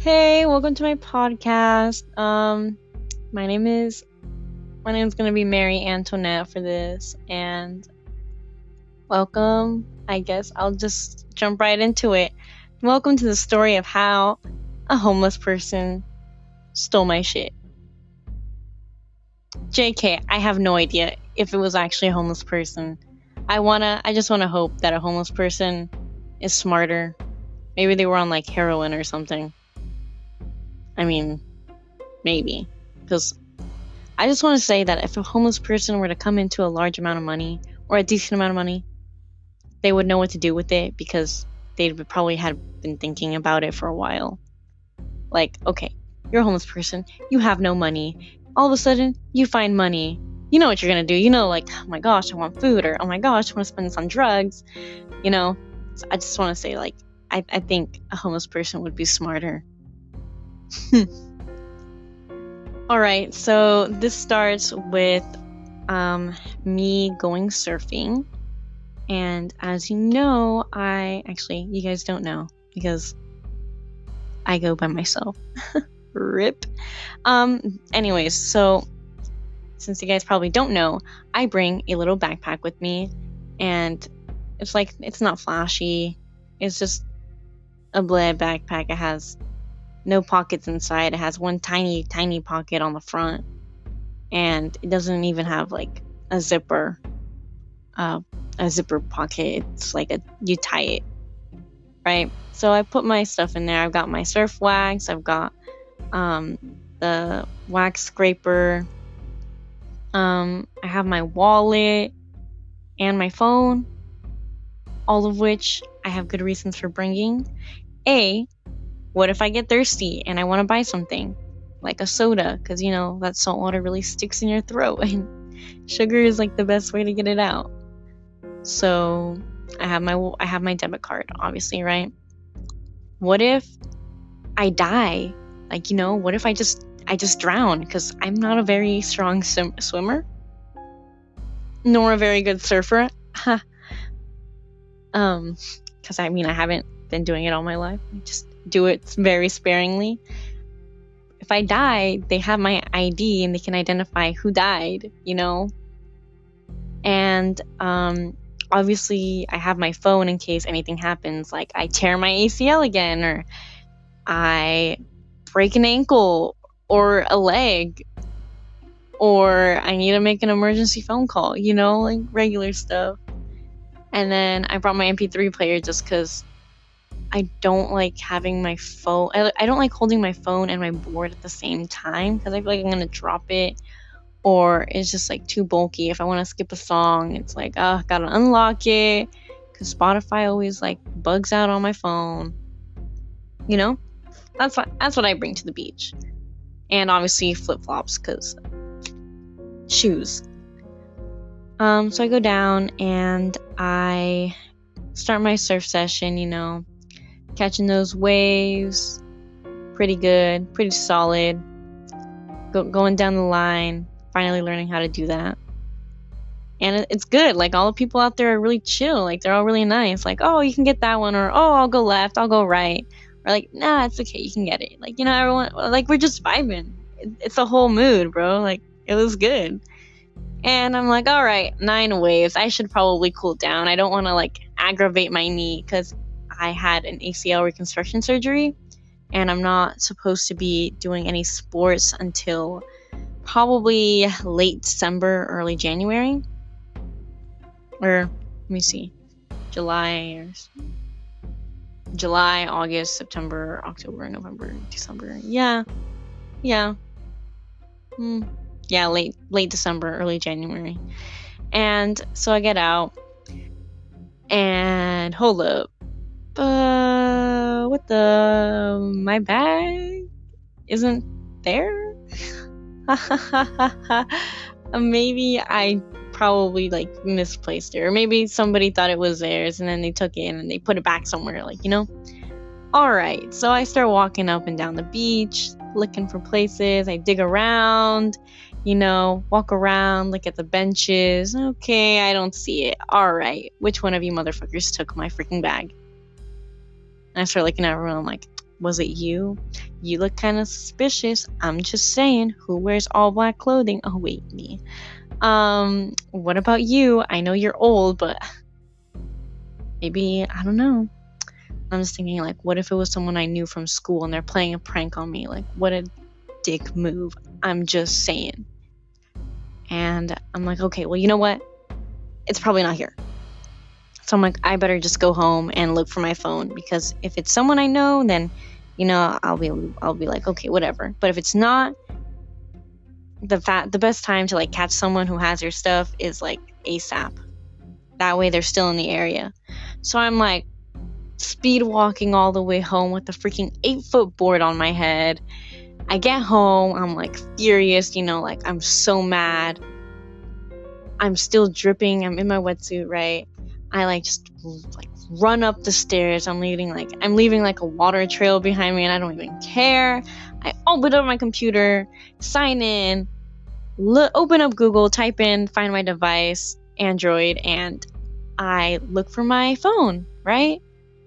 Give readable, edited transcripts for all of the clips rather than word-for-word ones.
Hey, welcome to my podcast. My name's gonna be Mary Antoinette for this, and welcome. I guess I'll just jump right into it. Welcome to the story of how a homeless person stole my shit. JK, I have no idea if it was actually a homeless person. I just wanna hope that a homeless person is smarter. Maybe they were on like heroin or something. I mean, maybe. Because I just want to say that if a homeless person were to come into a large amount of money, or a decent amount of money, they would know what to do with it because they probably had been thinking about it for a while. Like, okay, you're a homeless person, you have no money, all of a sudden, you find money. You know what you're going to do. You know, like, oh my gosh, I want food, or oh my gosh, I want to spend this on drugs, you know? So I just want to say, like, I think a homeless person would be smarter. Alright, so this starts with me going surfing. And as you know, you guys don't know because I go by myself. Rip. Anyways, so since you guys probably don't know, I bring a little backpack with me, and it's like, it's not flashy. It's just a bled backpack. It has no pockets inside. It has one tiny, tiny pocket on the front, and it doesn't even have like a zipper pocket. It's like you tie it, right? So I put my stuff in there. I've got my surf wax. I've got the wax scraper. I have my wallet and my phone, all of which I have good reasons for bringing. A, what if I get thirsty and I want to buy something like a soda? Because, you know, that salt water really sticks in your throat, and sugar is like the best way to get it out. So I have my debit card, obviously, right? What if I die? Like, you know, what if I just drown? Because I'm not a very strong swimmer, nor a very good surfer. Because I mean, I haven't been doing it all my life. I just do it very sparingly. If I die, they have my ID and they can identify who died, you know? And obviously I have my phone in case anything happens, like I tear my ACL again, or I break an ankle or a leg, or I need to make an emergency phone call, you know, like regular stuff. And then I brought my MP3 player just because I don't like having my phone. I don't like holding my phone and my board at the same time because I feel like I'm going to drop it, or it's just like too bulky. If I want to skip a song, it's like, oh, got to unlock it because Spotify always like bugs out on my phone. You know, that's what I bring to the beach. And obviously flip-flops because shoes. So I go down and I start my surf session, you know, catching those waves pretty good, pretty solid, going down the line, finally learning how to do that. And it's good. Like, all the people out there are really chill. Like, they're all really nice. Like, oh, you can get that one, or oh, I'll go left, I'll go right. Or like, nah, it's okay, you can get it. Like, you know, everyone, like, we're just vibing. It's a whole mood, bro. Like, it was good. And I'm like, all right, 9 waves. I should probably cool down. I don't want to, like, aggravate my knee because I had an ACL reconstruction surgery. And I'm not supposed to be doing any sports until probably late December, early January. Or, let me see, July, August, September, October, November, December. Yeah. Yeah, late December, early January. And so I get out, and hold up, what the, my bag isn't there? Maybe I probably like misplaced it, or maybe somebody thought it was theirs and then they took it and they put it back somewhere, like, you know? All right, so I start walking up and down the beach, looking for places. I dig around, you know, walk around, look at the benches. Okay, I don't see it. All right, which one of you motherfuckers took my freaking bag? And I start looking at everyone. I'm like, Was it you? You look kind of suspicious. I'm just saying, who wears all black clothing? Oh, wait, me. What about you? I know you're old, but maybe, I don't know. I'm just thinking, like, what if it was someone I knew from school and they're playing a prank on me? Like, what a dick move. I'm just saying. And I'm like, okay, well, you know what? It's probably not here. So I'm like, I better just go home and look for my phone, because if it's someone I know, then, you know, I'll be like, okay, whatever. But if it's not, the best time to, like, catch someone who has your stuff is, like, ASAP. That way they're still in the area. So I'm, like, speed walking all the way home with the freaking 8-foot board on my head. I get home, I'm, like, furious, you know, like, I'm so mad. I'm still dripping. I'm in my wetsuit, right? I, like, just, like, run up the stairs. I'm leaving, like, a water trail behind me, and I don't even care. I open up my computer, sign in, open up Google, type in, find my device, Android, and I look for my phone, right?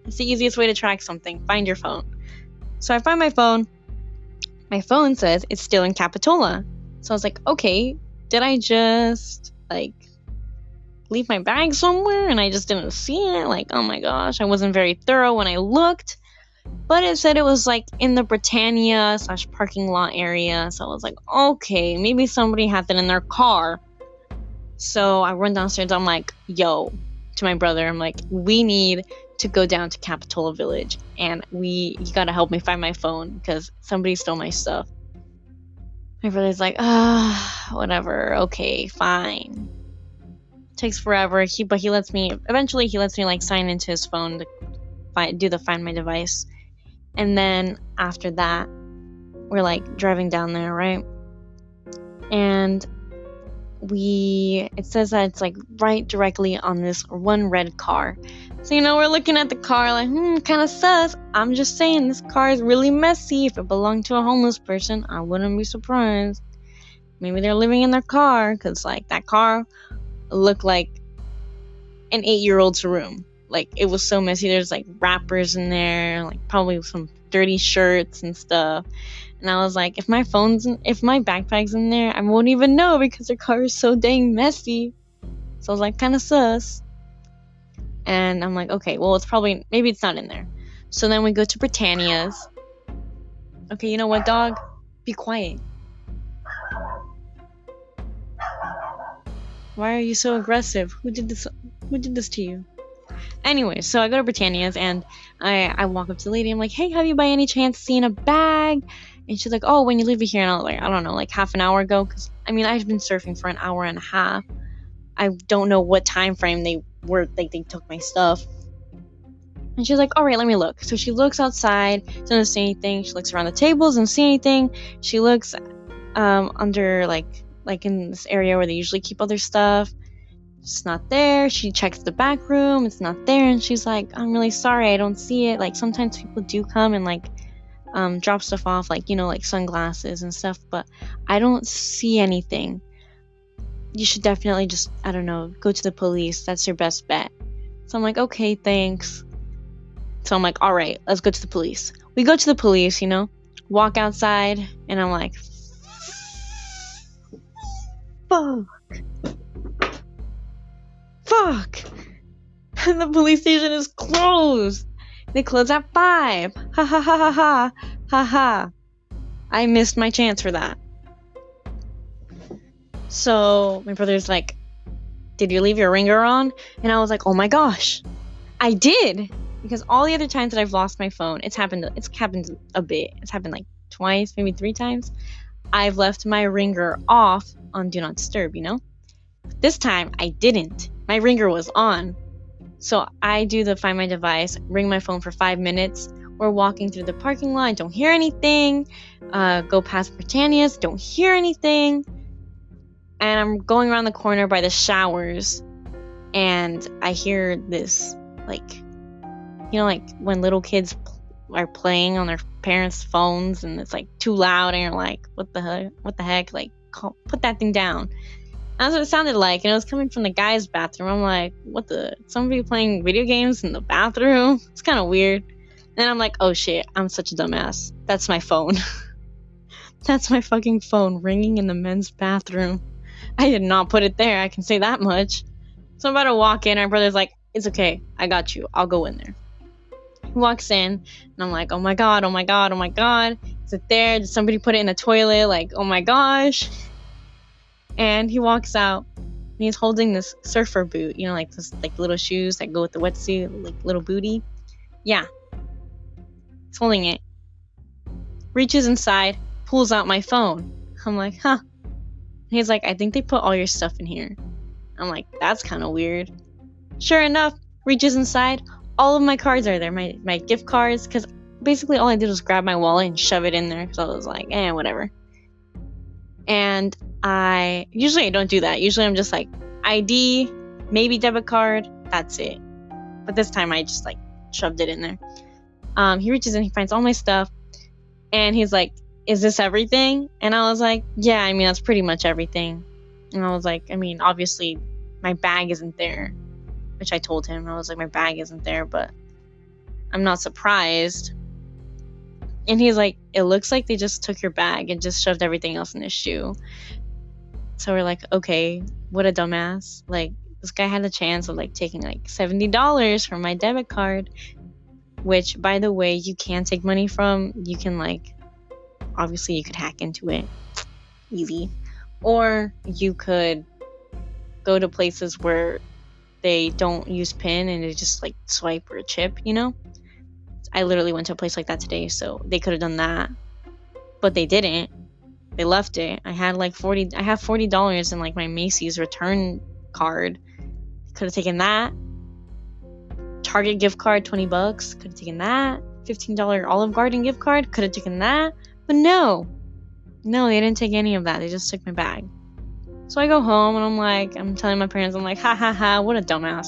It's the easiest way to track something. Find your phone. So I find my phone. My phone says it's still in Capitola. So I was like, okay, did I just, like, leave my bag somewhere and I just didn't see it? Like, oh my gosh, I wasn't very thorough when I looked. But it said it was, like, in the Britannia / parking lot area. So I was like, okay, maybe somebody had that in their car. So I run downstairs. I'm like, yo, to my brother. I'm like, we need to go down to Capitola Village. And you got to help me find my phone, because somebody stole my stuff. My brother's like, whatever. Okay, fine. Takes forever. But he lets me, eventually he lets me, like, sign into his phone to do the find my device. And then after that, we're, like, driving down there, right? And it says that it's, like, right directly on this one red car. So, you know, we're looking at the car like, kind of sus. I'm just saying, this car is really messy. If it belonged to a homeless person, I wouldn't be surprised. Maybe they're living in their car, because, like, that car looked like an 8-year-old's room. Like, it was so messy. There's, like, wrappers in there, like, probably some dirty shirts and stuff. And I was like, if my backpack's in there, I won't even know, because their car is so dang messy. So I was like, kind of sus. And I'm like, okay, well, maybe it's not in there. So then we go to Britannia's. Okay, you know what, dog? Be quiet. Why are you so aggressive? Who did this to you? Anyway, so I go to Britannia's, and I walk up to the lady. I'm like, hey, have you by any chance seen a bag? And she's like, oh, when you leave it here. And I'm like, I don't know, like half an hour ago. Because, I mean, I've been surfing for an hour and a half. I don't know what time frame they were, like, they took my stuff. And she's like, all right, let me look. So she looks outside, doesn't see anything. She looks around the tables, doesn't see anything. She looks under, like in this area where they usually keep other stuff. It's not there. She checks the back room. It's not there. And she's like, I'm really sorry, I don't see it. Like, sometimes people do come and, like, drop stuff off, like, you know, like sunglasses and stuff, but I don't see anything. You should definitely just, I don't know, go to the police. That's your best bet. So I'm like, okay, thanks. So I'm like, all right, let's go to the police. We go to the police, you know, walk outside, and I'm like, fuck. And the police station is closed. They close at 5. Ha ha ha ha ha. Ha ha. I missed my chance for that. So my brother's like, did you leave your ringer on? And I was like, oh my gosh, I did. Because all the other times that I've lost my phone, it's happened a bit. It's happened like twice, maybe 3 times. I've left my ringer off on Do Not Disturb, you know? This time I didn't. My ringer was on. So I do the find my device, ring my phone for 5 minutes. We're walking through the parking lot, don't hear anything. Go past Britannia's, don't hear anything. And I'm going around the corner by the showers, and I hear this, like, you know, like when little kids are playing on their parents' phones and it's, like, too loud, and you're like, what the heck, like, put that thing down. That's what it sounded like, and it was coming from the guy's bathroom. I'm like, somebody playing video games in the bathroom? It's kind of weird. And I'm like, oh shit, I'm such a dumbass. That's my phone. That's my fucking phone ringing in the men's bathroom. I did not put it there, I can say that much. So I'm about to walk in, our brother's like, it's okay, I got you, I'll go in there. He walks in, and I'm like, oh my god, oh my god, oh my god. Is it there? Did somebody put it in the toilet? Like, oh my gosh. And he walks out, and he's holding this surfer boot, you know, like this, like little shoes that go with the wetsuit, like little booty. Yeah. He's holding it. Reaches inside, pulls out my phone. I'm like, huh. He's like, I think they put all your stuff in here. I'm like, that's kind of weird. Sure enough, reaches inside. All of my cards are there, my gift cards, because basically all I did was grab my wallet and shove it in there, because I was like, eh, whatever. And I don't do that. Usually I'm just like, ID, maybe debit card, that's it. But this time I just like shoved it in there. He reaches in, he finds all my stuff, and he's like, is this everything? And I was like, yeah, I mean, that's pretty much everything. And I was like, I mean, obviously my bag isn't there, which I told him. I was like, my bag isn't there, but I'm not surprised. And he's like, it looks like they just took your bag and just shoved everything else in his shoe. So we're like, okay, what a dumbass. Like, this guy had a chance of like taking like $70 from my debit card, which, by the way, you can take money from. You can like, obviously you could hack into it, easy. Or you could go to places where they don't use PIN and they just like swipe or chip, you know? I literally went to a place like that today, so they could have done that, but they didn't. They left it. I have $40 in like my Macy's return card. Could have taken that. Target gift card, $20. Could have taken that. $15 Olive Garden gift card. Could have taken that. But no, they didn't take any of that. They just took my bag. So I go home and I'm telling my parents, I'm like, ha ha ha, what a dumbass.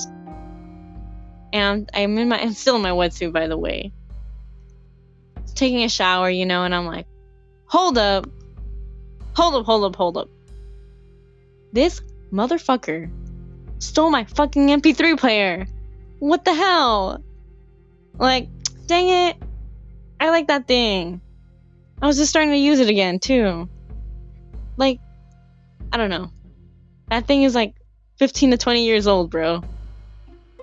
And I'm still in my wetsuit, by the way. Taking a shower, you know, and I'm like, hold up. This motherfucker stole my fucking MP3 player. What the hell? Like, dang it. I like that thing. I was just starting to use it again, too. Like, I don't know. That thing is like 15 to 20 years old, bro.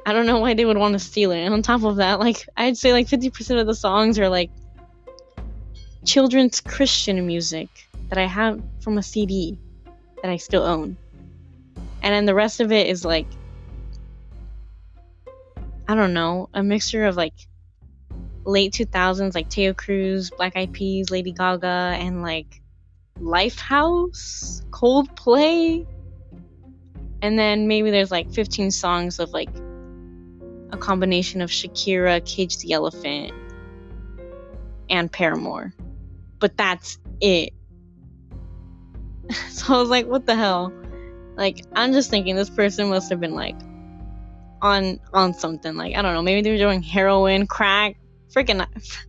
I don't know why they would want to steal it. And on top of that, like, I'd say like 50% of the songs are like children's Christian music that I have from a CD that I still own. And then the rest of it is like, I don't know, a mixture of like late 2000s, like Teo Cruz, Black Eyed Peas, Lady Gaga, and like Lifehouse, Coldplay. And then maybe there's like 15 songs of like a combination of Shakira, Cage the Elephant, and Paramore. But that's it. So I was like, what the hell? Like, I'm just thinking this person must have been like on something. Like, I don't know, maybe they were doing heroin, crack, freaking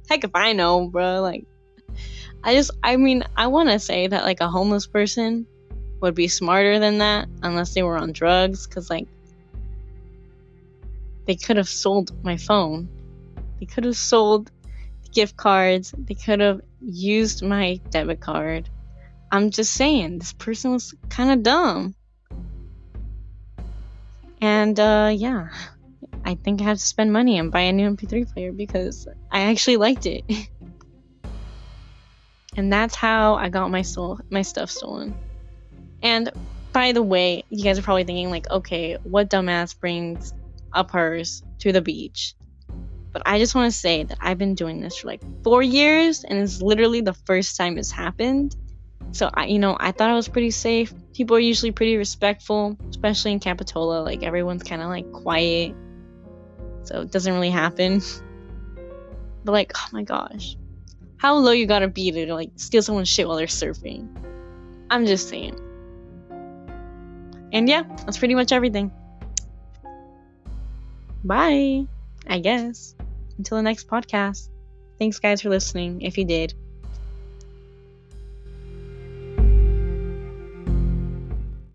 heck if I know, bro. Like, I want to say that like a homeless person would be smarter than that, unless they were on drugs, because like they could have sold my phone, they could have sold the gift cards, they could have used my debit card. I'm just saying, this person was kind of dumb. And yeah, I think I have to spend money and buy a new MP3 player, because I actually liked it. And that's how I got my stuff stolen. And by the way, you guys are probably thinking like, okay, what dumbass brings a purse to the beach? But I just want to say that I've been doing this for like 4 years, and it's literally the first time it's happened. So I thought I was pretty safe. People are usually pretty respectful, especially in Capitola. Like, everyone's kind of like quiet, so it doesn't really happen. But like, oh my gosh, how low you gotta be to like steal someone's shit while they're surfing? I'm just saying. And yeah, that's pretty much everything. Bye, I guess. Until the next podcast. Thanks, guys, for listening, if you did.